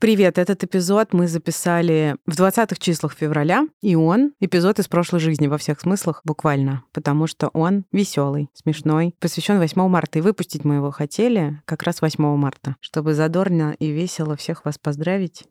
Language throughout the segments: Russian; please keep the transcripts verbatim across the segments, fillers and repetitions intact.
Привет, этот эпизод мы записали в двадцатых числах февраля, и он эпизод из прошлой жизни во всех смыслах буквально, потому что он веселый, смешной, посвящен восьмому марта, и выпустить мы его хотели как раз восьмого марта, чтобы задорно и весело всех вас поздравить.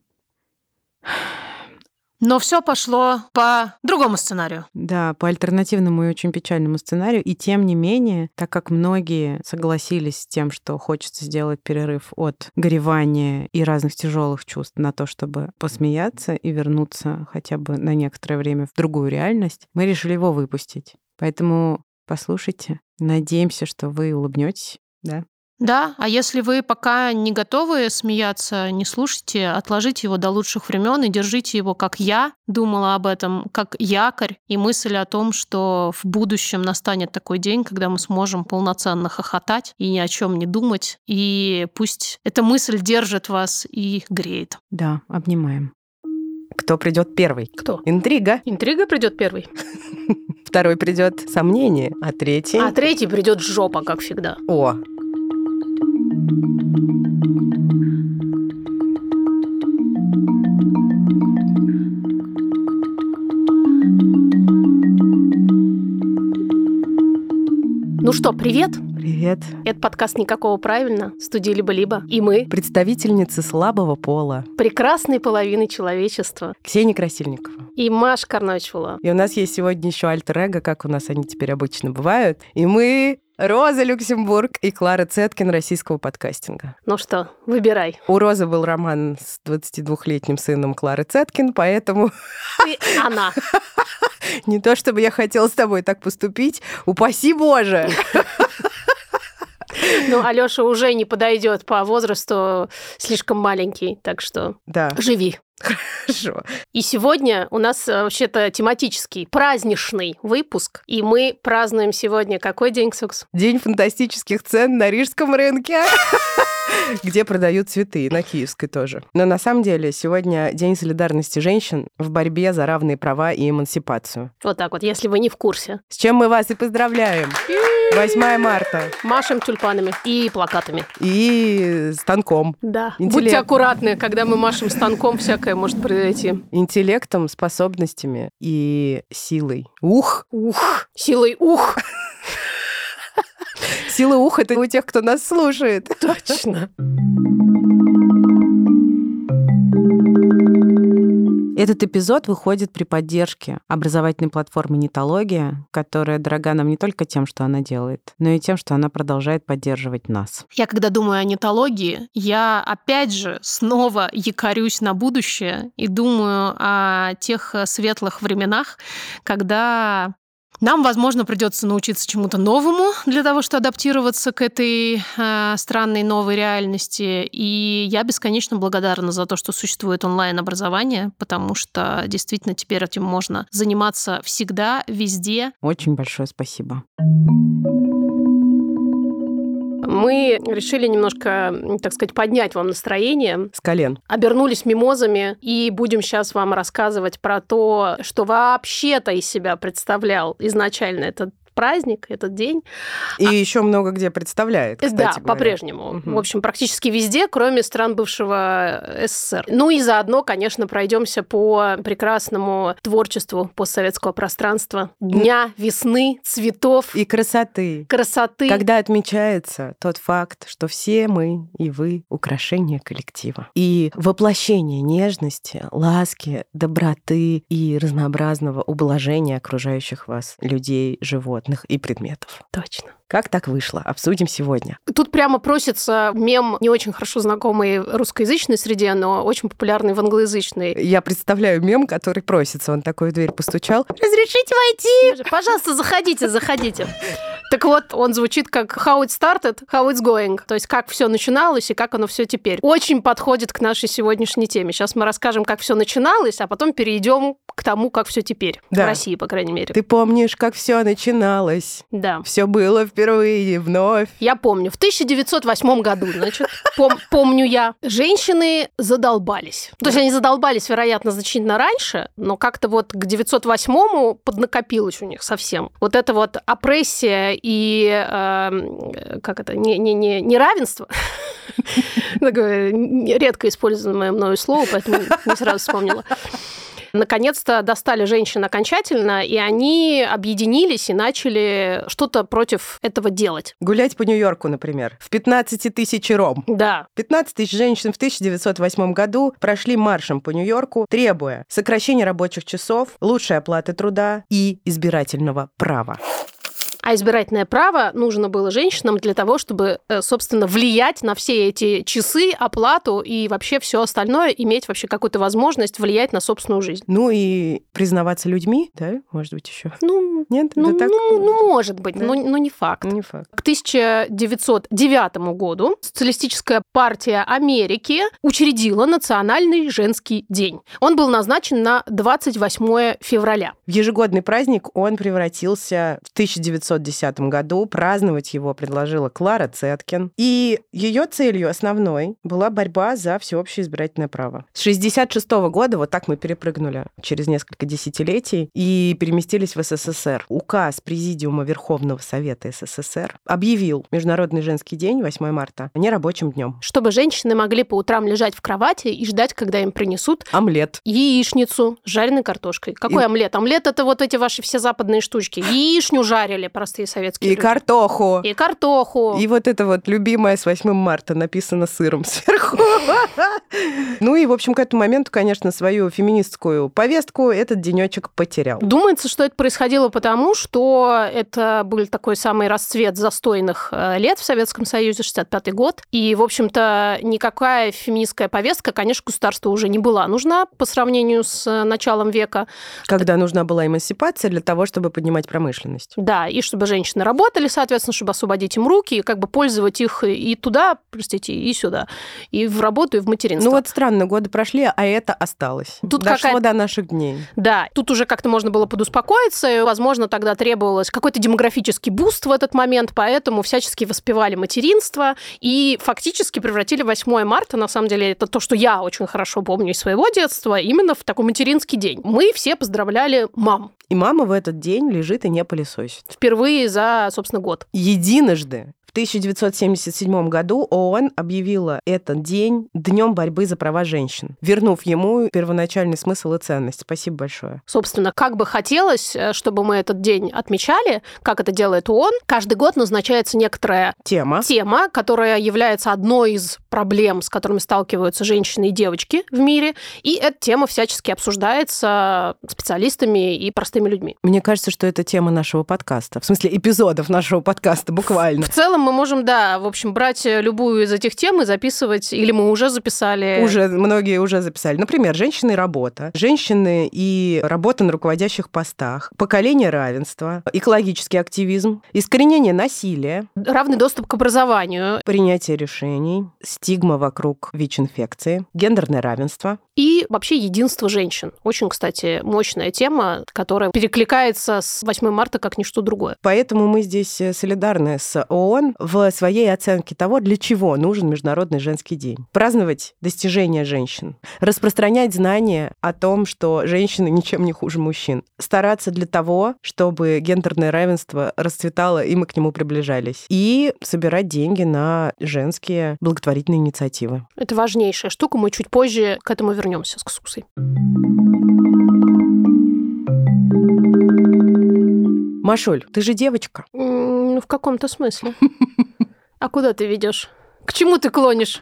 Но все пошло по другому сценарию. Да, по альтернативному и очень печальному сценарию. И тем не менее, так как многие согласились с тем, что хочется сделать перерыв от горевания и разных тяжелых чувств на то, чтобы посмеяться и вернуться хотя бы на некоторое время в другую реальность, мы решили его выпустить. Поэтому послушайте. Надеемся, что вы улыбнетесь, да? Да, а если вы пока не готовы смеяться, не слушайте, отложите его до лучших времен и держите его, как я думала об этом, как якорь и мысль о том, что в будущем настанет такой день, когда мы сможем полноценно хохотать и ни о чем не думать. И пусть эта мысль держит вас и греет. Да, обнимаем. Кто придет первый? Кто? Интрига. Интрига придет первый. Второй придет сомнение, а третий... А третий придет жопа, как всегда. О. Ну что, привет? Привет. Это подкаст «Никакого правильно», студии «Либо-либо». И мы, представительницы слабого пола, прекрасной половины человечества, Ксения Красильникова и Маша Карначула. И у нас есть сегодня еще альтер-эго, как у нас они теперь обычно бывают. И мы... Роза Люксембург и Клара Цеткин российского подкастинга. Ну что, выбирай. У Розы был роман с двадцатидвухлетним сыном Клары Цеткин, поэтому... Ты она. Не то чтобы я хотела с тобой так поступить, упаси Боже! Ну, Алёша уже не подойдет по возрасту, слишком маленький, так что да. Живи. Хорошо. И сегодня у нас вообще-то тематический, праздничный выпуск, и мы празднуем сегодня какой день, Ксукс? День фантастических цен на Рижском рынке, где продают цветы, на Киевской тоже. Но на самом деле сегодня день солидарности женщин в борьбе за равные права и эмансипацию. Вот так вот, если вы не в курсе. С чем мы вас и поздравляем! восьмого марта. Машем тюльпанами и плакатами. И станком. Да. Интеллект. Будьте аккуратны, когда мы машем станком, всякое может произойти. Интеллектом, способностями и силой. Ух! Ух! Силой ух! Сила ух — это у тех, кто нас слушает. Точно. Этот эпизод выходит при поддержке образовательной платформы «Нетология», которая дорога нам не только тем, что она делает, но и тем, что она продолжает поддерживать нас. Я, когда думаю о нетологии, я, опять же, снова якорюсь на будущее и думаю о тех светлых временах, когда... Нам, возможно, придется научиться чему-то новому для того, чтобы адаптироваться к этой э, странной новой реальности. И я бесконечно благодарна за то, что существует онлайн-образование, потому что действительно теперь этим можно заниматься всегда, везде. Очень большое спасибо. Мы решили немножко, так сказать, поднять вам настроение. С колен. Обернулись мимозами и будем сейчас вам рассказывать про то, что вообще-то из себя представлял изначально этот праздник, этот день. И а... еще много где представляет, кстати Да, говоря. По-прежнему. Угу. В общем, практически везде, кроме стран бывшего СССР. Ну и заодно, конечно, пройдемся по прекрасному творчеству постсоветского пространства. Дня весны, цветов. И красоты. Красоты. Когда отмечается тот факт, что все мы и вы украшение коллектива. И воплощение нежности, ласки, доброты и разнообразного ублажения окружающих вас людей, животных и предметов. Точно. Как так вышло? Обсудим сегодня. Тут прямо просится мем, не очень хорошо знакомый в русскоязычной среде, но очень популярный в англоязычной. Я представляю мем, который просится. Он такой в дверь постучал. Разрешите войти? Пожалуйста, заходите, заходите. Так вот, он звучит как how it started, how it's going. То есть как все начиналось и как оно все теперь. Очень подходит к нашей сегодняшней теме. Сейчас мы расскажем, как все начиналось, а потом перейдем к тому, как все теперь. Да. В России, по крайней мере. Ты помнишь, как все начиналось? Да. Все было в впервые, вновь. Я помню. В тысяча девятьсот восьмом году, значит, пом- помню я, женщины задолбались. То есть они задолбались, вероятно, значительно раньше, но как-то вот к девятьсот восьмому поднакопилось у них совсем. Вот эта вот опрессия и э, как это, не, не, не, неравенство. Такое редко используемое мною слово, поэтому не сразу вспомнила. Наконец-то достали женщин окончательно, и они объединились и начали что-то против этого делать. Гулять по Нью-Йорку, например, в пятнадцати тысяч ром. Да. пятнадцать тысяч женщин в тысяча девятьсот восьмом году прошли маршем по Нью-Йорку, требуя сокращения рабочих часов, лучшей оплаты труда и избирательного права. А избирательное право нужно было женщинам для того, чтобы, собственно, влиять на все эти часы, оплату и вообще все остальное, иметь вообще какую-то возможность влиять на собственную жизнь. Ну и признаваться людьми, да, может быть, еще. Ну, нет, ну, да так? ну, ну может быть, да. но, но не факт. Не факт. К тысяча девятьсот девятому году Социалистическая партия Америки учредила Национальный женский день. Он был назначен на двадцать восьмое февраля. В ежегодный праздник он превратился в тысяча девятьсот десятом году. Праздновать его предложила Клара Цеткин. И ее целью основной была борьба за всеобщее избирательное право. С шестьдесят шестого года, вот так мы перепрыгнули через несколько десятилетий и переместились в СССР. Указ Президиума Верховного Совета СССР объявил Международный женский день восьмого марта нерабочим днем. Чтобы женщины могли по утрам лежать в кровати и ждать, когда им принесут омлет, яичницу с жареной картошкой. Какой и... омлет? Омлет — это вот эти ваши все западные штучки. Яичню жарили простые советские и люди. Картоху. И картоху. И вот это вот любимое с восьмым марта написано сыром сверху. Ну и, в общем, к этому моменту, конечно, свою феминистскую повестку этот денечек потерял. Думается, что это происходило потому, что это был такой самый расцвет застойных лет в Советском Союзе, шестьдесят пятый год. И, в общем-то, никакая феминистская повестка, конечно, государству уже не была нужна по сравнению с началом века. Когда нужна была эмансипация для того, чтобы поднимать промышленность. Да, и чтобы женщины работали, соответственно, чтобы освободить им руки, и как бы пользовать их и туда, простите, и сюда, и в работу, и в материнство. Ну вот странно, годы прошли, а это осталось. Тут дошло какая... до наших дней. Да, тут уже как-то можно было подуспокоиться, и, возможно, тогда требовалось какой-то демографический буст в этот момент, поэтому всячески воспевали материнство, и фактически превратили восьмое марта, на самом деле, это то, что я очень хорошо помню из своего детства, именно в такой материнский день. Мы все поздравляли мам. И мама в этот день лежит и не пылесосит. Впервые за, собственно, год. Единожды. В тысяча девятьсот семьдесят седьмом году ООН объявила этот день днем борьбы за права женщин, вернув ему первоначальный смысл и ценность. Спасибо большое. Собственно, как бы хотелось, чтобы мы этот день отмечали, как это делает ООН, каждый год назначается некоторая тема, тема, которая является одной из проблем, с которыми сталкиваются женщины и девочки в мире, и эта тема всячески обсуждается специалистами и простыми людьми. Мне кажется, что это тема нашего подкаста, в смысле эпизодов нашего подкаста, буквально. В целом мы можем, да, в общем, брать любую из этих тем и записывать, или мы уже записали. Уже, многие уже записали. Например, женщины и работа, женщины и работа на руководящих постах, поколение равенства, экологический активизм, искоренение насилия. Равный доступ к образованию. Принятие решений, стигма вокруг ВИЧ-инфекции, гендерное равенство. И вообще единство женщин. Очень, кстати, мощная тема, которая перекликается с восьмым марта как ничто другое. Поэтому мы здесь солидарны с ООН в своей оценке того, для чего нужен Международный женский день. Праздновать достижения женщин, распространять знания о том, что женщины ничем не хуже мужчин, стараться для того, чтобы гендерное равенство расцветало, и мы к нему приближались, и собирать деньги на женские благотворительные инициативы. Это важнейшая штука, мы чуть позже к этому вернемся с Ксусой. Машуль, ты же девочка. Ну, в каком-то смысле. А куда ты ведешь? К чему ты клонишь?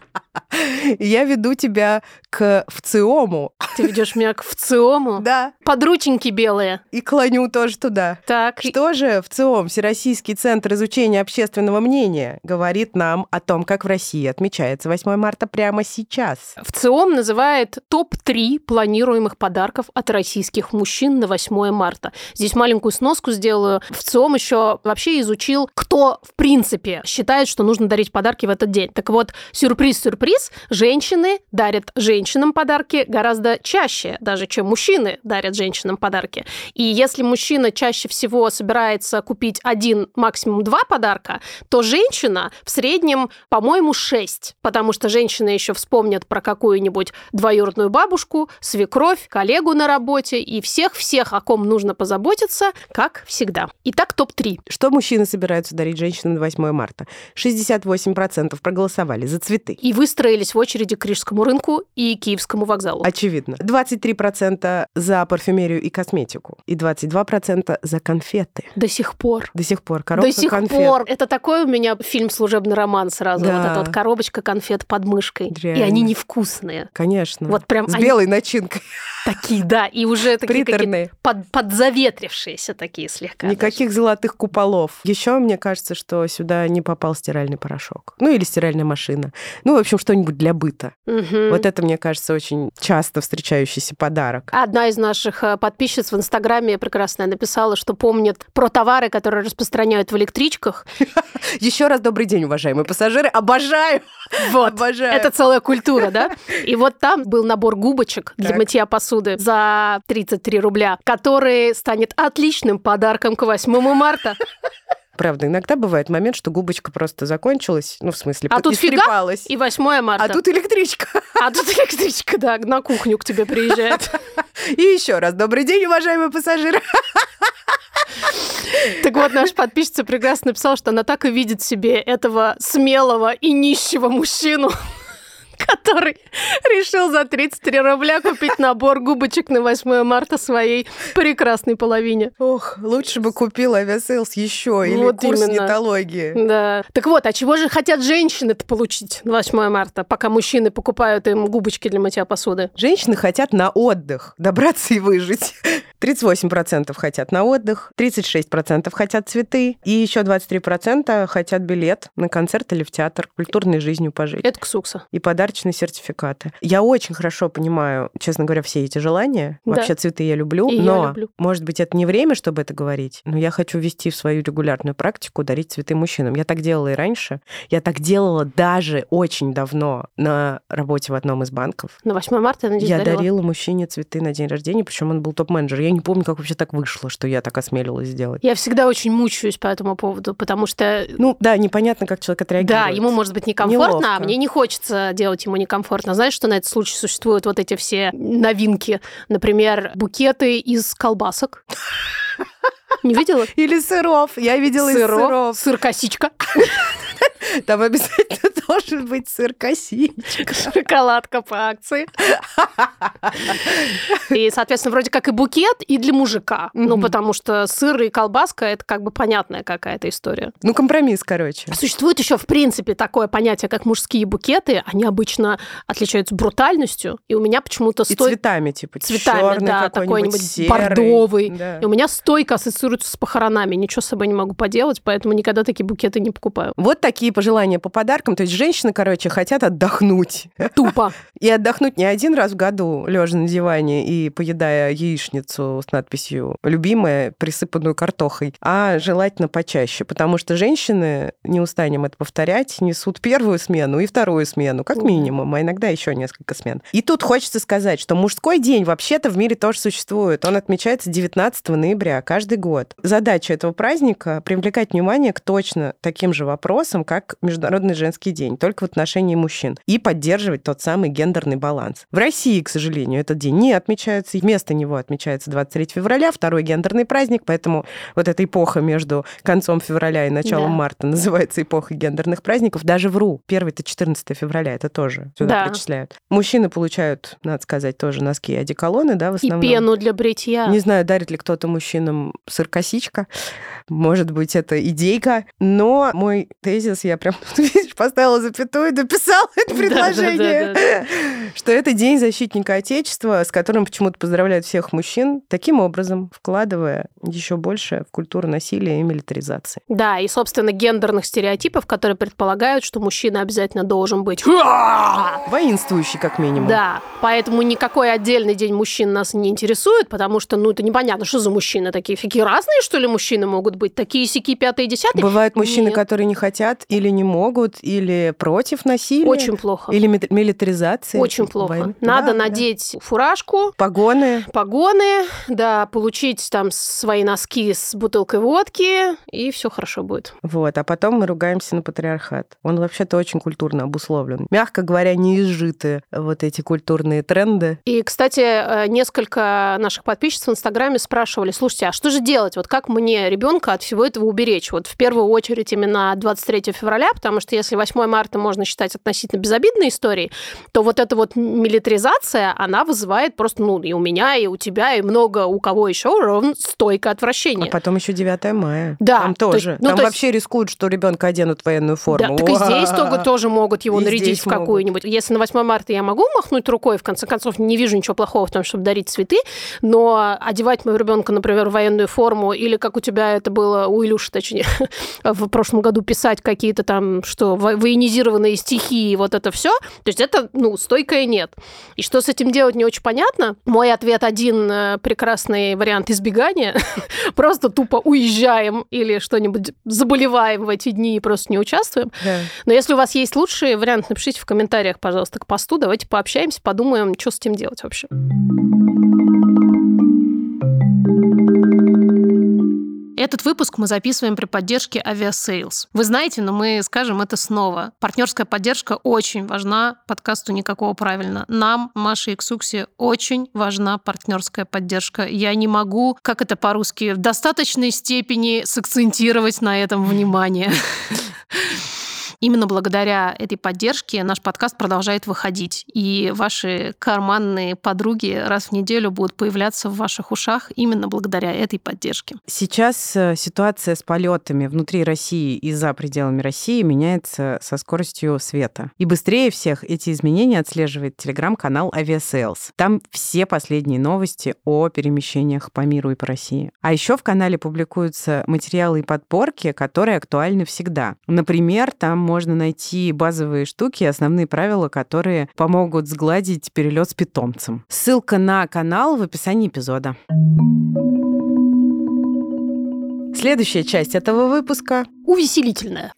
Я веду тебя к ВЦИОМу. Ты ведешь меня к ВЦИОМу? Да. Подрученьки белые. И клоню тоже туда. Так. Что же ВЦИОМ, Всероссийский центр изучения общественного мнения, говорит нам о том, как в России отмечается восьмое марта прямо сейчас? ВЦИОМ называет топ три планируемых подарков от российских мужчин на восьмое марта. Здесь маленькую сноску сделаю. ВЦИОМ еще вообще изучил, кто в принципе считает, что нужно дарить подарки в этот день. Так вот, сюрприз-сюрприз, нас женщины дарят женщинам подарки гораздо чаще, даже чем мужчины дарят женщинам подарки. И если мужчина чаще всего собирается купить один, максимум два подарка, то женщина в среднем, по-моему, шесть, потому что женщины еще вспомнят про какую-нибудь двоюродную бабушку, свекровь, коллегу на работе и всех-всех, о ком нужно позаботиться, как всегда. Итак, топ-три. Что мужчины собираются дарить женщинам на восьмое марта? шестьдесят восемь процентов проголосовали за цветы. И выстроились в очереди к Рижскому рынку и Киевскому вокзалу. Очевидно. двадцать три процента за парфюмерию и косметику. И двадцать два процента за конфеты. До сих пор. До сих пор. Коробка конфет. До сих конфет. пор. Это такой у меня фильм «Служебный роман» сразу. Да. Вот эта вот коробочка конфет под мышкой. Реально. И они невкусные. Конечно. Вот прям С они... белой начинкой. Такие, да. И уже такие какие-то под, подзаветрившиеся такие слегка. Никаких даже. золотых куполов. Еще мне кажется, что сюда не попал стиральный порошок. Ну или стиральная машина. Ну, в общем, что-нибудь для быта. Угу. Вот это, мне кажется, очень часто встречающийся подарок. Одна из наших подписчиц в Инстаграме прекрасная написала, что помнит про товары, которые распространяют в электричках. Еще раз добрый день, уважаемые пассажиры. Обожаю! Вот. Обожаю. Это целая культура, да? И вот там был набор губочек для так. мытья посуды за тридцать три рубля, который станет отличным подарком к восьмому марта. Правда, иногда бывает момент, что губочка просто закончилась, ну, в смысле, а тут фига, и восьмое марта. А тут электричка. А тут электричка, да, на кухню к тебе приезжает. И еще раз добрый день, уважаемые пассажиры. Так вот, наша подписчица прекрасно написала, что она так и видит себе этого смелого и нищего мужчину, который решил за тридцать три рубля купить набор губочек на восьмое марта своей прекрасной половине. Ох, лучше бы купил Aviasales еще или вот курс именно. Нетологии. Да. Так вот, а чего же хотят женщины-то получить на восьмое марта, пока мужчины покупают им губочки для мытья посуды? Женщины хотят на отдых добраться и выжить. тридцать восемь процентов хотят на отдых, тридцать шесть процентов хотят цветы, и еще двадцать три процента хотят билет на концерт или в театр, культурной жизнью пожить. Это ксукса. И подарочные сертификаты. Я очень хорошо понимаю, честно говоря, все эти желания. Да. Вообще цветы я люблю, и но, я люблю. Может быть, это не время, чтобы это говорить, но я хочу ввести в свою регулярную практику дарить цветы мужчинам. Я так делала и раньше. Я так делала даже очень давно на работе в одном из банков. На восьмое марта, я надеюсь, Я дарила, дарила мужчине цветы на день рождения, причем он был топ-менеджер. Я не помню, как вообще так вышло, что я так осмелилась сделать. Я всегда очень мучаюсь по этому поводу, потому что... Ну да, непонятно, как человек отреагирует. Да, ему может быть некомфортно, неловко. А мне не хочется делать ему некомфортно. Знаешь, что на этот случай существуют вот эти все новинки? Например, букеты из колбасок. Не видела? Или сыров. Я видела из сыров. Сыр-косичка. Там обязательно должен быть сыр-косичка. Шоколадка по акции. И, соответственно, вроде как и букет, и для мужика. Mm-hmm. Ну, потому что сыр и колбаска – это как бы понятная какая-то история. Ну, компромисс, короче. Существует еще, в принципе, такое понятие, как мужские букеты. Они обычно отличаются брутальностью. И у меня почему-то... И стой... цветами, типа цветами, черный да, какой-нибудь, серый. Бордовый. Да. И у меня стойка ассоциируется с похоронами. Ничего с собой не могу поделать, поэтому никогда такие букеты не покупаю. Вот такие пожелания по подаркам. То есть женщины, короче, хотят отдохнуть. Тупо. И отдохнуть не один раз в году, лежа на диване и поедая яичницу с надписью «Любимая», присыпанную картохой, а желательно почаще. Потому что женщины, не устанем это повторять, несут первую смену и вторую смену, как минимум, а иногда еще несколько смен. И тут хочется сказать, что мужской день вообще-то в мире тоже существует. Он отмечается девятнадцатого ноября каждый год. Задача этого праздника – привлекать внимание к точно таким же вопросам, как Международный женский день, только в отношении мужчин, и поддерживать тот самый гендерный баланс. В России, к сожалению, этот день не отмечается, и вместо него отмечается двадцать третьего февраля, второй гендерный праздник, поэтому вот эта эпоха между концом февраля и началом да. марта называется эпохой гендерных праздников. Даже вру, первый-то четырнадцатого февраля, это тоже сюда да. причисляют. Мужчины получают, надо сказать, тоже носки и одеколоны, да, в основном. И пену для бритья. Не знаю, дарит ли кто-то мужчинам сыр-косичка, может быть, это идейка, но мой тезис я прям, видишь, поставила запятую и дописала это предложение, да, да, да, да. что это День защитника Отечества, с которым почему-то поздравляют всех мужчин, таким образом вкладывая еще больше в культуру насилия и милитаризации. Да, и, собственно, гендерных стереотипов, которые предполагают, что мужчина обязательно должен быть воинствующий, как минимум. Да, поэтому никакой отдельный день мужчин нас не интересует, потому что, ну, это непонятно, что за мужчины такие. Такие разные, что ли, мужчины могут быть? Такие сяки, пятые, десятые? Бывают мужчины, Нет. которые не хотят хотят или не могут, или против насилия. Очень плохо. Или милитаризации. Очень плохо. Войны. Надо да, надеть да. фуражку. Погоны. Погоны, да, получить там свои носки с бутылкой водки, и все хорошо будет. Вот, а потом мы ругаемся на патриархат. Он вообще-то очень культурно обусловлен. Мягко говоря, не изжиты вот эти культурные тренды. И, кстати, несколько наших подписчиц в Инстаграме спрашивали, слушайте, а что же делать? Вот как мне ребенка от всего этого уберечь? Вот в первую очередь именно двадцать третьего февраля, потому что если восьмое марта можно считать относительно безобидной историей, то вот эта вот милитаризация, она вызывает просто, ну, и у меня, и у тебя, и много у кого еще ровно стойкое отвращение. А потом еще девятое мая. Да. Там тоже. Ну, там то вообще есть... рискуют, что ребенка оденут в военную форму. Да, так и здесь только тоже могут его нарядить в какую-нибудь. Если на восьмое марта я могу махнуть рукой, в конце концов, не вижу ничего плохого в том, чтобы дарить цветы, но одевать моего ребенка, например, в военную форму, или как у тебя это было, у Илюши, точнее, в прошлом году писать какие-то там, что, военизированные стихи и вот это все, то есть это, ну, стойкое нет. И что с этим делать, не очень понятно. Мой ответ один, прекрасный вариант избегания. Просто тупо уезжаем или что-нибудь заболеваем в эти дни и просто не участвуем. Да. Но если у вас есть лучший вариант, напишите в комментариях, пожалуйста, к посту. Давайте пообщаемся, подумаем, что с этим делать вообще. Этот выпуск мы записываем при поддержке Aviasales. Вы знаете, но мы скажем это снова. Партнерская поддержка очень важна подкасту «Никакого правильно». Нам, Маше и Ксуксе, очень важна партнерская поддержка. Я не могу, как это по-русски, в достаточной степени сакцентировать на этом внимание. Именно благодаря этой поддержке наш подкаст продолжает выходить, и ваши карманные подруги раз в неделю будут появляться в ваших ушах именно благодаря этой поддержке. Сейчас ситуация с полетами внутри России и за пределами России меняется со скоростью света. И быстрее всех эти изменения отслеживает телеграм-канал Aviasales. Там все последние новости о перемещениях по миру и по России. А еще в канале публикуются материалы и подборки, которые актуальны всегда. Например, там можно можно найти базовые штуки, основные правила, которые помогут сгладить перелет с питомцем. Ссылка на канал в описании эпизода. Следующая часть этого выпуска увеселительная.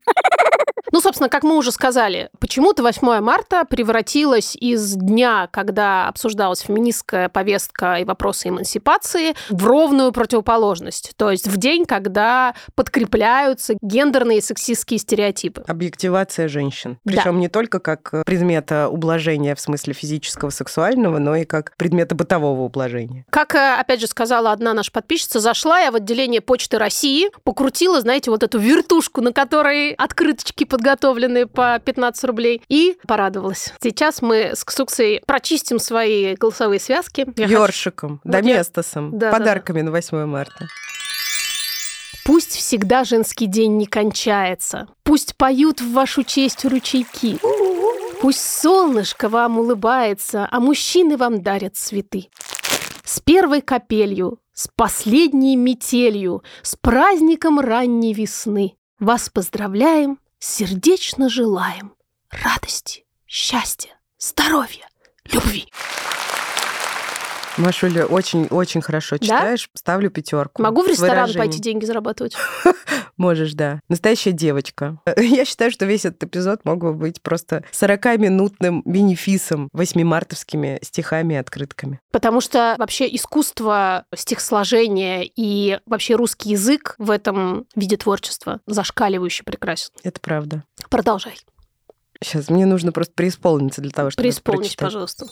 Ну, собственно, как мы уже сказали, почему-то восьмое марта превратилось из дня, когда обсуждалась феминистская повестка и вопросы эмансипации, в ровную противоположность. То есть в день, когда подкрепляются гендерные и сексистские стереотипы. Объективация женщин. Причем да. не только как предмета ублажения в смысле физического, сексуального, но и как предмета бытового ублажения. Как, опять же, сказала одна наша подписчица, зашла я в отделение Почты России, покрутила, знаете, вот эту вертушку, на которой открыточки под подготовленные по пятнадцать рублей, и порадовалась. Сейчас мы с Ксуксой прочистим свои голосовые связки. Ёршиком, хочу... доместосом, да, подарками да, да. на восьмое марта. Пусть всегда женский день не кончается, пусть поют в вашу честь ручейки, пусть солнышко вам улыбается, а мужчины вам дарят цветы. С первой капелью, с последней метелью, с праздником ранней весны. Вас поздравляем, сердечно желаем радости, счастья, здоровья, любви. Машуля, очень-очень хорошо читаешь. Да? Ставлю пятерку. Могу в ресторан выражение. Пойти деньги зарабатывать? Можешь, да. Настоящая девочка. Я считаю, что весь этот эпизод мог бы быть просто сорокаминутным бенефисом восьмимартовскими стихами и открытками. Потому что вообще искусство стихосложения и вообще русский язык в этом виде творчества зашкаливающе прекрасен. Это правда. Продолжай. Сейчас, мне нужно просто преисполниться для того, чтобы преисполнить, прочитать. Пожалуйста.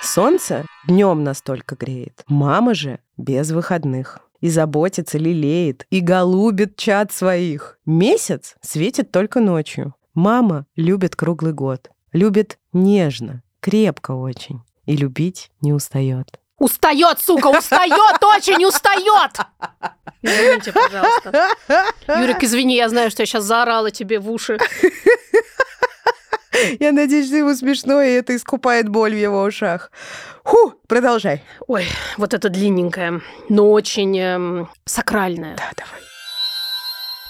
Солнце днем настолько греет, мама же без выходных. И заботится, лелеет, и голубит чад своих. Месяц светит только ночью. Мама любит круглый год. Любит нежно, крепко очень. И любить не устает. Устает, сука, устает, очень устает! Извините, пожалуйста. Юрик, извини, я знаю, что я сейчас заорала тебе в уши. Я надеюсь, что ему смешно, и это искупает боль в его ушах. Ху, продолжай. Ой, вот это длинненькое, но очень эм, сакральное. Да, давай.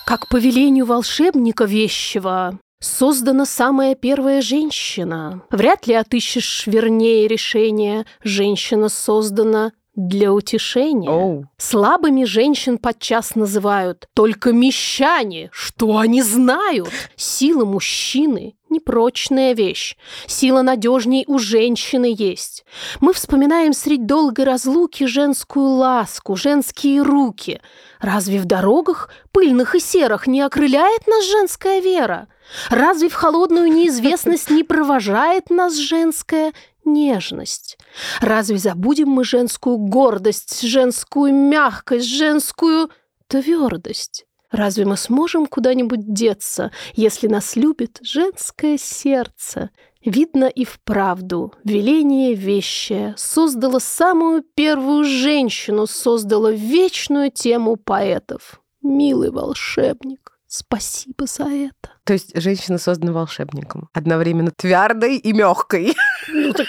Как по велению волшебника вещего создана самая первая женщина. Вряд ли отыщешь вернее решение. Женщина создана для утешения. Oh. Слабыми женщин подчас называют только мещане, что они знают. Сила мужчины – непрочная вещь. Сила надежней у женщины есть. Мы вспоминаем средь долгой разлуки женскую ласку, женские руки. Разве в дорогах, пыльных и серых, не окрыляет нас женская вера? Разве в холодную неизвестность не провожает нас женская нежность? Разве забудем мы женскую гордость, женскую мягкость, женскую твердость? Разве мы сможем куда-нибудь деться, если нас любит женское сердце? Видно и вправду, веление вещее создало самую первую женщину, создало вечную тему поэтов. Милый волшебник, спасибо за это. То есть женщина создана волшебником, одновременно твердой и мягкой. Ну, так,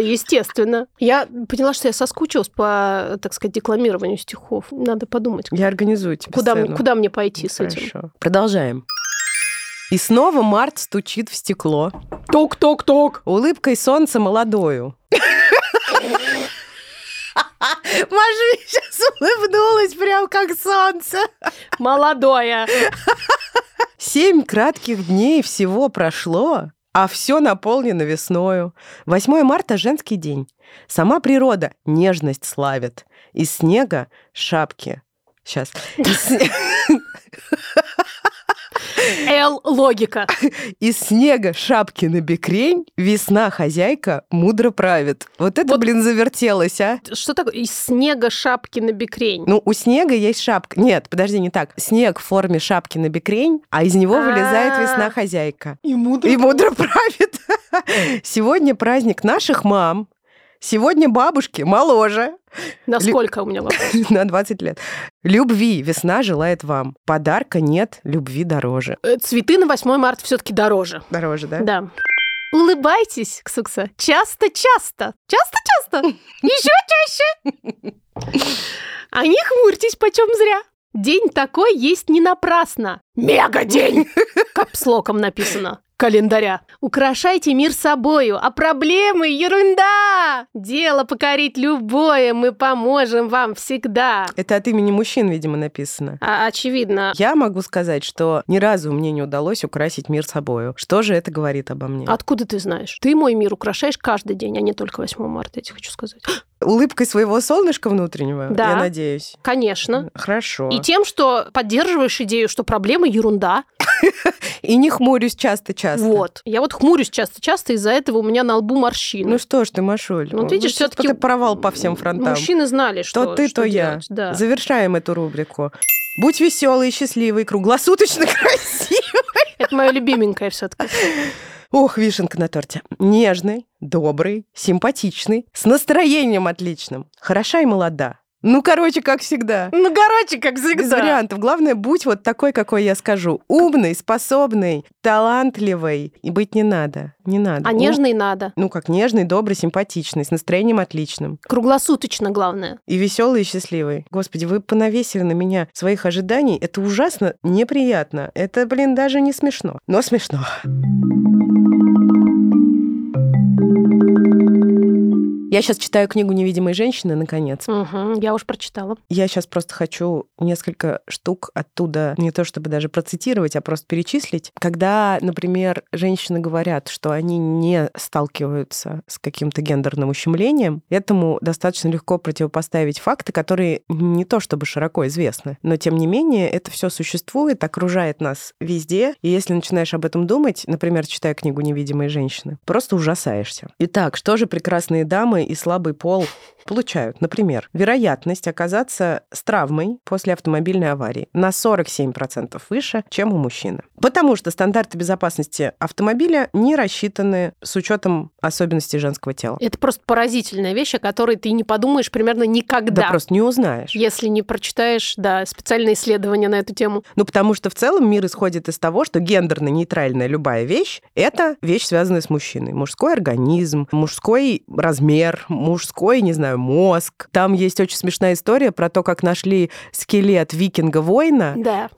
естественно. Я поняла, что я соскучилась по, так сказать, декламированию стихов. Надо подумать. Я организую тебе куда, сцену. Куда мне пойти ну, с хорошо. Этим? Продолжаем. И снова март стучит в стекло. Ток-ток-ток. Улыбкой солнца молодою. Маша сейчас улыбнулась прям как солнце. Молодое. Семь кратких дней всего прошло, а все наполнено весною. восьмое марта – женский день. Сама природа нежность славит. Из снега шапки. Сейчас. Л. Логика. Из снега шапки на бекрень весна хозяйка мудро правит. Вот это, вот, блин, завертелось, а? Что такое из снега шапки на бекрень? Ну, у снега есть шапка. Нет, подожди, не так. Снег в форме шапки на бекрень, а из него А-а-а. вылезает весна хозяйка. И мудро, И мудро правит. Сегодня праздник наших мам. Сегодня бабушки моложе. Насколько Лю... у меня вопрос? На двадцать лет. Любви весна желает вам. Подарка нет, любви дороже. Цветы на восьмое марта все-таки дороже. Дороже, да? Да. Улыбайтесь, Ксукса, часто-часто. Часто-часто. Еще чаще. А не хмурьтесь почем зря. День такой есть не напрасно. Мега-день! Капслоком написано. Календаря. Украшайте мир собою, а проблемы ерунда. Дело покорить любое, мы поможем вам всегда. Это от имени мужчин, видимо, написано. А, очевидно. Я могу сказать, что ни разу мне не удалось украсить мир собою. Что же это говорит обо мне? Откуда ты знаешь? Ты мой мир украшаешь каждый день, а не только восьмое марта, я тебе хочу сказать. Улыбкой своего солнышка внутреннего, да, я надеюсь. Конечно. Хорошо. И тем, что поддерживаешь идею, что проблемы ерунда. И не хмурюсь часто-часто. Вот. Я вот хмурюсь часто-часто, из-за этого у меня на лбу морщины. Ну что ж ты, Машуль. Ну, видишь, все-таки провал по всем фронтам. Мужчины знали, что то ты, то я. Завершаем эту рубрику. Будь веселой и счастливой, круглосуточно красивой. Это моя любименькая все-таки. Ох, вишенка на торте. Нежный, добрый, симпатичный, с настроением отличным, хороша и молода. Ну, короче, как всегда. Ну, короче, как всегда. Без вариантов. Главное, будь вот такой, какой я скажу. Умный, способный, талантливый. И быть не надо. Не надо. А ну, нежный надо. Ну, как нежный, добрый, симпатичный, с настроением отличным. Круглосуточно, главное. И веселый, и счастливый. Господи, вы понавесили на меня своих ожиданий. Это ужасно неприятно. Это, блин, даже не смешно. Но смешно. Я сейчас читаю книгу «Невидимые женщины», наконец. Угу, я уж прочитала. Я сейчас просто хочу несколько штук оттуда, не то чтобы даже процитировать, а просто перечислить. Когда, например, женщины говорят, что они не сталкиваются с каким-то гендерным ущемлением, этому достаточно легко противопоставить факты, которые не то чтобы широко известны. Но, тем не менее, это все существует, окружает нас везде. И если начинаешь об этом думать, например, читая книгу «Невидимые женщины», просто ужасаешься. Итак, что же прекрасные дамы и слабый пол получают, например, вероятность оказаться с травмой после автомобильной аварии на сорок семь процентов выше, чем у мужчины. Потому что стандарты безопасности автомобиля не рассчитаны с учетом особенностей женского тела. Это просто поразительная вещь, о которой ты не подумаешь примерно никогда. Да просто не узнаешь. Если не прочитаешь, да, специальные исследования на эту тему. Ну, потому что в целом мир исходит из того, что гендерно-нейтральная любая вещь — это вещь, связанная с мужчиной. Мужской организм, мужской размер, например, мужской, не знаю, мозг. Там есть очень смешная история про то, как нашли скелет викинга-воина. Да.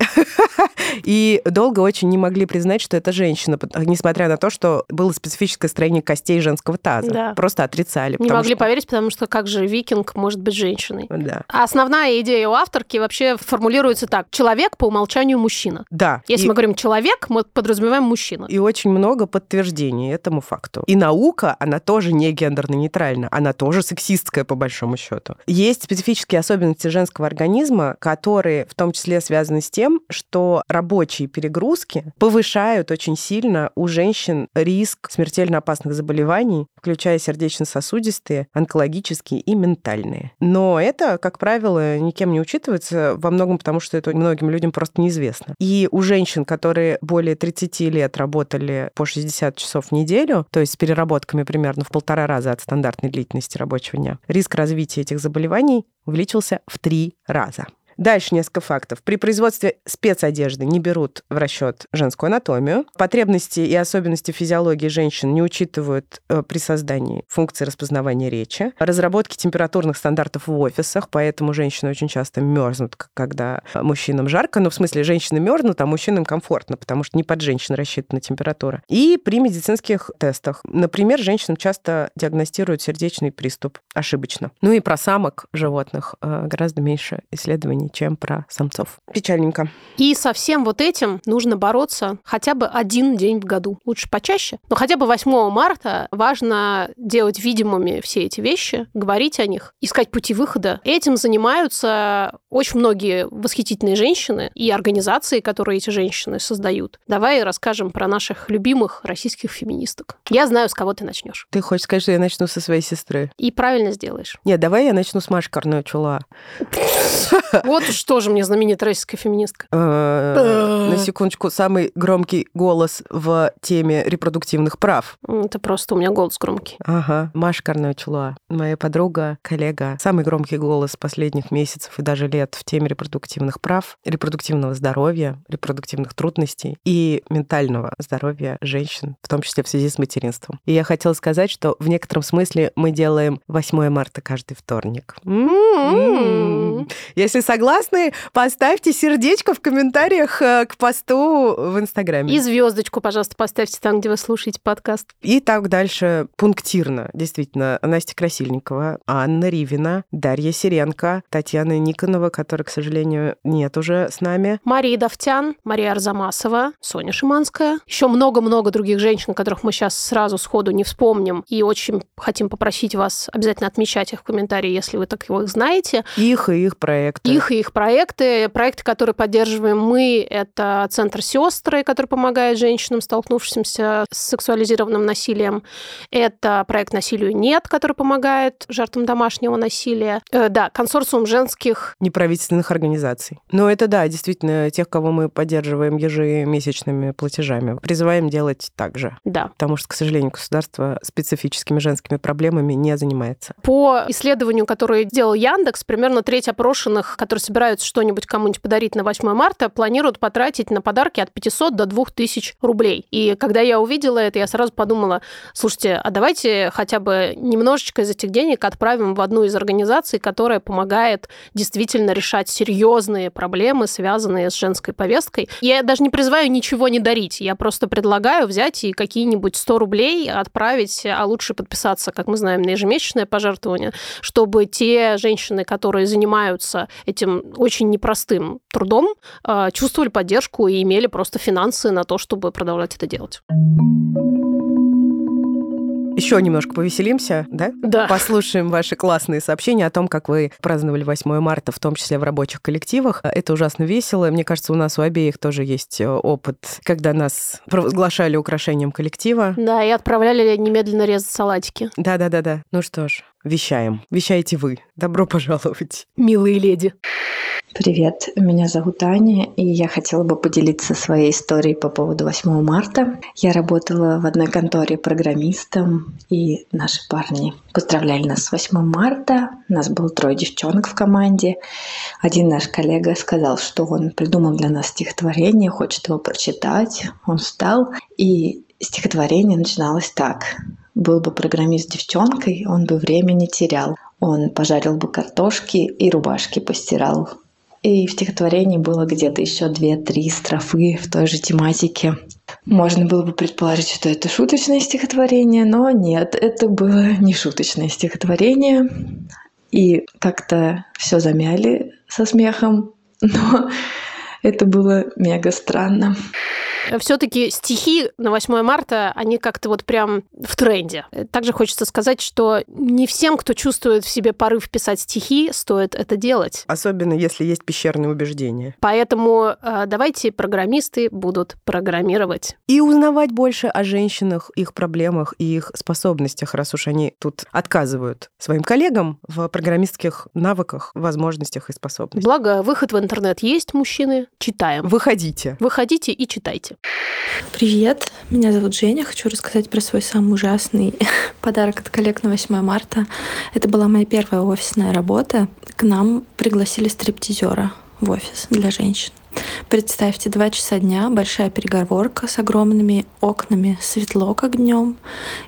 И долго очень не могли признать, что это женщина, несмотря на то, что было специфическое строение костей женского таза. Да. Просто отрицали. Не могли что... поверить, потому что как же викинг может быть женщиной? Да. А основная идея у авторки вообще формулируется так. Человек по умолчанию мужчина. Да. Если и... мы говорим человек, мы подразумеваем мужчину. И очень много подтверждений этому факту. И наука, она тоже не гендерно-нейтральна, она тоже сексистская, по большому счету. Есть специфические особенности женского организма, которые в том числе связаны с тем, что рабочие перегрузки повышают очень сильно у женщин риск смертельно опасных заболеваний, включая сердечно-сосудистые, онкологические и ментальные. Но это, как правило, никем не учитывается, во многом потому, что это многим людям просто неизвестно. И у женщин, которые более тридцати лет работали по шестьдесят часов в неделю, то есть с переработками примерно в полтора раза от стандартной длительности рабочего дня, риск развития этих заболеваний увеличился в три раза. Дальше несколько фактов. При производстве спецодежды не берут в расчет женскую анатомию. Потребности и особенности физиологии женщин не учитывают при создании функции распознавания речи. Разработки температурных стандартов в офисах, поэтому женщины очень часто мерзнут, когда мужчинам жарко. Ну, в смысле, женщины мерзнут, а мужчинам комфортно, потому что не под женщин рассчитана температура. И при медицинских тестах. Например, женщинам часто диагностируют сердечный приступ ошибочно. Ну и про самок животных гораздо меньше исследований, чем про самцов. Печальненько. И со всем вот этим нужно бороться хотя бы один день в году. Лучше почаще. Но хотя бы восьмого марта важно делать видимыми все эти вещи, говорить о них, искать пути выхода. Этим занимаются очень многие восхитительные женщины и организации, которые эти женщины создают. Давай расскажем про наших любимых российских феминисток. Я знаю, с кого ты начнешь. Ты хочешь сказать, что я начну со своей сестры? И правильно сделаешь. Нет, давай я начну с Маши Карначула. Вот уж тоже мне знаменитая российская феминистка. На секундочку, самый громкий голос в теме репродуктивных прав. Это просто у меня голос громкий. Ага. Маша Карнаух-Луа, моя подруга, коллега. Самый громкий голос последних месяцев и даже лет в теме репродуктивных прав, репродуктивного здоровья, репродуктивных трудностей и ментального здоровья женщин, в том числе в связи с материнством. И я хотела сказать, что в некотором смысле мы делаем восьмое марта каждый вторник. Если согласны, поставьте сердечко в комментариях к посту в Инстаграме. И звездочку, пожалуйста, поставьте там, где вы слушаете подкаст. И так дальше пунктирно, действительно. Настя Красильникова, Анна Ривина, Дарья Сиренко, Татьяна Никонова, которой, к сожалению, нет уже с нами. Мария Довтян, Мария Арзамасова, Соня Шиманская. Еще много-много других женщин, которых мы сейчас сразу сходу не вспомним. И очень хотим попросить вас обязательно отмечать их в комментарии, если вы так его знаете. Их и их проекты. Их и их проекты. Проекты, которые поддерживаем мы, это Центр Сестры, который помогает женщинам, столкнувшимся с сексуализированным насилием. Это проект «Насилию нет», который помогает жертвам домашнего насилия. Э, да, консорциум женских... неправительственных организаций. Но это, да, действительно, тех, кого мы поддерживаем ежемесячными платежами. Призываем делать так же. Да. Потому что, к сожалению, государство специфическими женскими проблемами не занимается. По исследованию, которое делал Яндекс, примерно треть опрошенных, которые собираются что-нибудь кому-нибудь подарить на восьмое марта, планируют потратить на подарки от пятисот до двух тысяч рублей. И когда я увидела это, я сразу подумала, слушайте, а давайте хотя бы немножечко из этих денег отправим в одну из организаций, которая помогает действительно решать серьезные проблемы, связанные с женской повесткой. Я даже не призываю ничего не дарить, я просто предлагаю взять и какие-нибудь сто рублей отправить, а лучше подписаться, как мы знаем, на ежемесячное пожертвование, чтобы те женщины, которые занимаются этим очень непростым трудом, чувствовали поддержку и имели просто финансы на то, чтобы продолжать это делать. Еще немножко повеселимся, да? Да. Послушаем ваши классные сообщения о том, как вы праздновали восьмое марта, в том числе в рабочих коллективах. Это ужасно весело. Мне кажется, у нас у обеих тоже есть опыт, когда нас провозглашали украшением коллектива. Да, и отправляли немедленно резать салатики. Да-да-да-да. Ну что ж, вещаем. Вещаете вы. Добро пожаловать, милые леди. Привет, меня зовут Аня, и я хотела бы поделиться своей историей по поводу восьмого марта. Я работала в одной конторе программистом, и наши парни поздравляли нас с восьмым марта. У нас было трое девчонок в команде. Один наш коллега сказал, что он придумал для нас стихотворение, хочет его прочитать. Он встал, и стихотворение начиналось так. Был бы программист девчонкой, он бы время не терял. Он пожарил бы картошки и рубашки постирал. И в стихотворении было где-то еще две-три строфы в той же тематике. Можно было бы предположить, что это шуточное стихотворение, но нет, это было не шуточное стихотворение. И как-то все замяли со смехом, но это было мега странно. Все-таки стихи на восьмое марта, они как-то вот прям в тренде. Также хочется сказать, что не всем, кто чувствует в себе порыв писать стихи, стоит это делать. Особенно, если есть пещерные убеждения. Поэтому э, давайте программисты будут программировать. И узнавать больше о женщинах, их проблемах и их способностях, раз уж они тут отказывают своим коллегам в программистских навыках, возможностях и способностях. Благо, выход в интернет есть, мужчины, читаем. Выходите. Выходите и читайте. Привет, меня зовут Женя. Хочу рассказать про свой самый ужасный подарок от коллег на восьмое марта. Это была моя первая офисная работа. К нам пригласили стриптизера в офис для женщин. Представьте, два часа дня, большая переговорка с огромными окнами, светло как днем,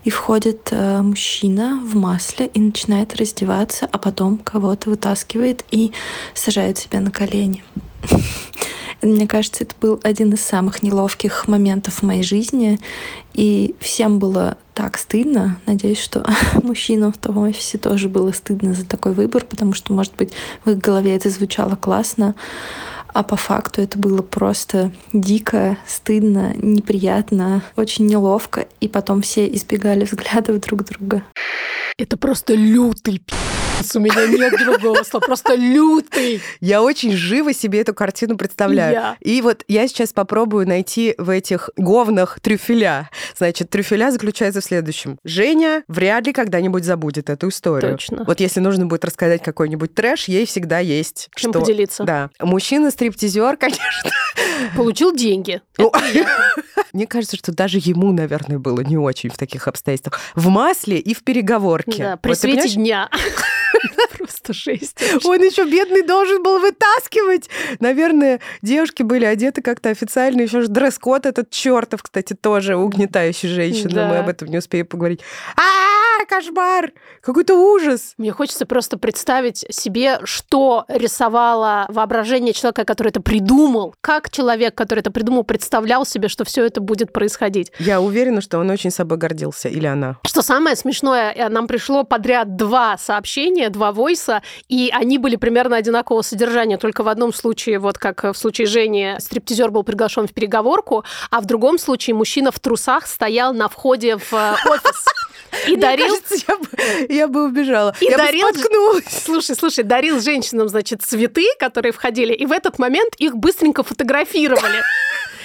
и входит э, мужчина в масле и начинает раздеваться, а потом кого-то вытаскивает и сажает себя на колени. Мне кажется, это был один из самых неловких моментов в моей жизни. И всем было так стыдно. Надеюсь, что мужчинам в том офисе тоже было стыдно за такой выбор, потому что, может быть, в их голове это звучало классно, а по факту это было просто дико, стыдно, неприятно, очень неловко. И потом все избегали взглядов друг друга. Это просто лютый пи***. У меня нет другого слова, просто лютый. Я очень живо себе эту картину представляю. Я. И вот я сейчас попробую найти в этих говнах трюфеля. Значит, трюфеля заключается в следующем. Женя вряд ли когда-нибудь забудет эту историю. Точно. Вот если нужно будет рассказать какой-нибудь трэш, ей всегда есть чем что поделиться. Да. Мужчина-стриптизер, конечно. Получил деньги. Мне кажется, что даже ему, наверное, было не очень в таких обстоятельствах. В масле и в переговорке. Да, при свете дня. Просто жесть. Он еще бедный должен был вытаскивать. Наверное, девушки были одеты как-то официально. Еще же дресс-код этот чертов, кстати, тоже угнетающий женщин. Да. Мы об этом не успеем поговорить. А-а-а, кошмар! Какой-то ужас! Мне хочется просто представить себе, что рисовало воображение человека, который это придумал. Как человек, который это придумал, представлял себе, что все это будет происходить. Я уверена, что он очень собой гордился. Или она. Что самое смешное, нам пришло подряд два сообщения, два войса, и они были примерно одинакового содержания. Только в одном случае, вот как в случае Жени, стриптизер был приглашен в переговорку, а в другом случае мужчина в трусах стоял на входе в офис. И дарил... Я бы убежала. Я бы споткнулась. Слушай, слушай, дарил женщинам, значит, цветы, которые входили, и в этот момент их быстренько фотографировали,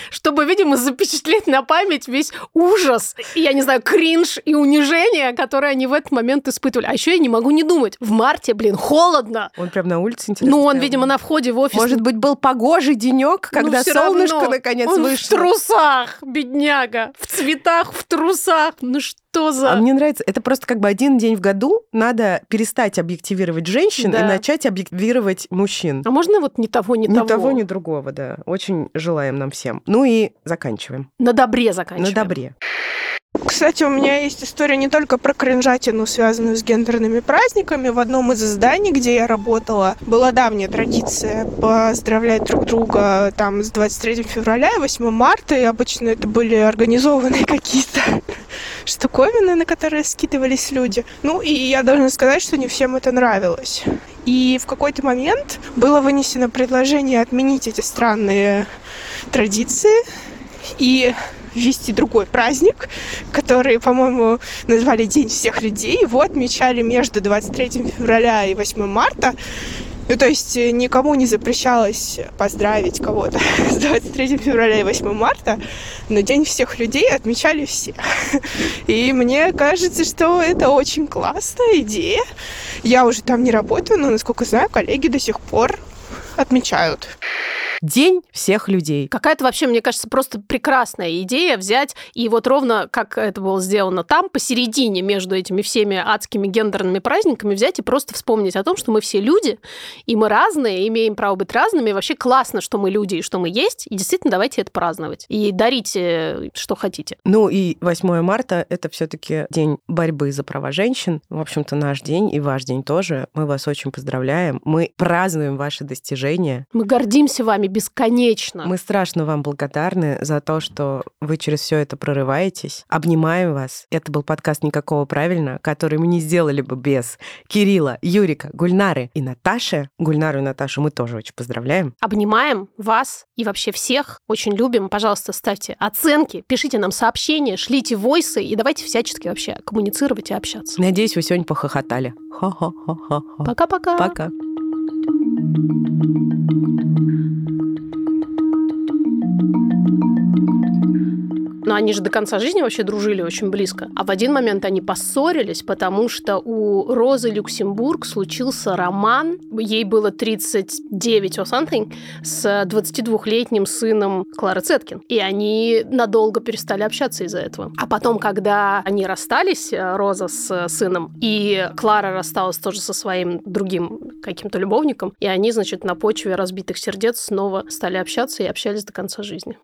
чтобы, видимо, запечатлеть на память весь ужас, и, я не знаю, кринж и унижение, которые они в этот момент испытывали. А еще я не могу не думать. В марте, блин, холодно. Он прям на улице, интересно. Ну, он, прям... видимо, на входе в офис. Может быть, был погожий денек, когда ну, солнышко равно. Наконец он вышло. Он в трусах, бедняга. В цветах, в трусах. Ну что? За... А мне нравится, это просто как бы один день в году надо перестать объективировать женщин, да, и начать объективировать мужчин. А можно вот ни того, ни, ни того? Ни того, ни другого, да. Очень желаем нам всем. Ну и заканчиваем. На добре заканчиваем. На добре. Кстати, у меня есть история не только про кринжатину, связанную с гендерными праздниками. В одном из изданий, где я работала, была давняя традиция поздравлять друг друга там, с двадцать третьего февраля и восьмого марта. И обычно это были организованные какие-то штуковины, на которые скидывались люди. Ну, и я должна сказать, что не всем это нравилось. И в какой-то момент было вынесено предложение отменить эти странные традиции и... ввести другой праздник, который, по-моему, назвали День всех людей. Его отмечали между двадцать третьего февраля и восьмого марта. Ну, то есть никому не запрещалось поздравить кого-то с двадцать третьего февраля и восьмого марта, но День всех людей отмечали все. И мне кажется, что это очень классная идея. Я уже там не работаю, но, насколько знаю, коллеги до сих пор отмечают. День всех людей. Какая-то вообще, мне кажется, просто прекрасная идея взять и вот ровно, как это было сделано там, посередине между этими всеми адскими гендерными праздниками, взять и просто вспомнить о том, что мы все люди, и мы разные, имеем право быть разными. И вообще классно, что мы люди и что мы есть. И действительно, давайте это праздновать. И дарите, что хотите. Ну и восьмое марта — это все-таки день борьбы за права женщин. В общем-то, наш день и ваш день тоже. Мы вас очень поздравляем. Мы празднуем ваши достижения. Мы гордимся вами бесконечно. Мы страшно вам благодарны за то, что вы через все это прорываетесь. Обнимаем вас. Это был подкаст «Никакого правильно», который мы не сделали бы без Кирилла, Юрика, Гульнары и Наташи. Гульнару и Наташу мы тоже очень поздравляем. Обнимаем вас и вообще всех. Очень любим. Пожалуйста, ставьте оценки, пишите нам сообщения, шлите войсы и давайте всячески вообще коммуницировать и общаться. Надеюсь, вы сегодня похохотали. Хо-хо-хо-хо. Пока-пока. Пока. Но они же до конца жизни вообще дружили очень близко. А в один момент они поссорились, потому что у Розы Люксембург случился роман. Ей было тридцать девять or something, с двадцатидвухлетним сыном Клары Цеткин. И они надолго перестали общаться из-за этого. А потом, когда они расстались, Роза с сыном, и Клара рассталась тоже со своим другим каким-то любовником, и они, значит, на почве разбитых сердец снова стали общаться и общались до конца жизни.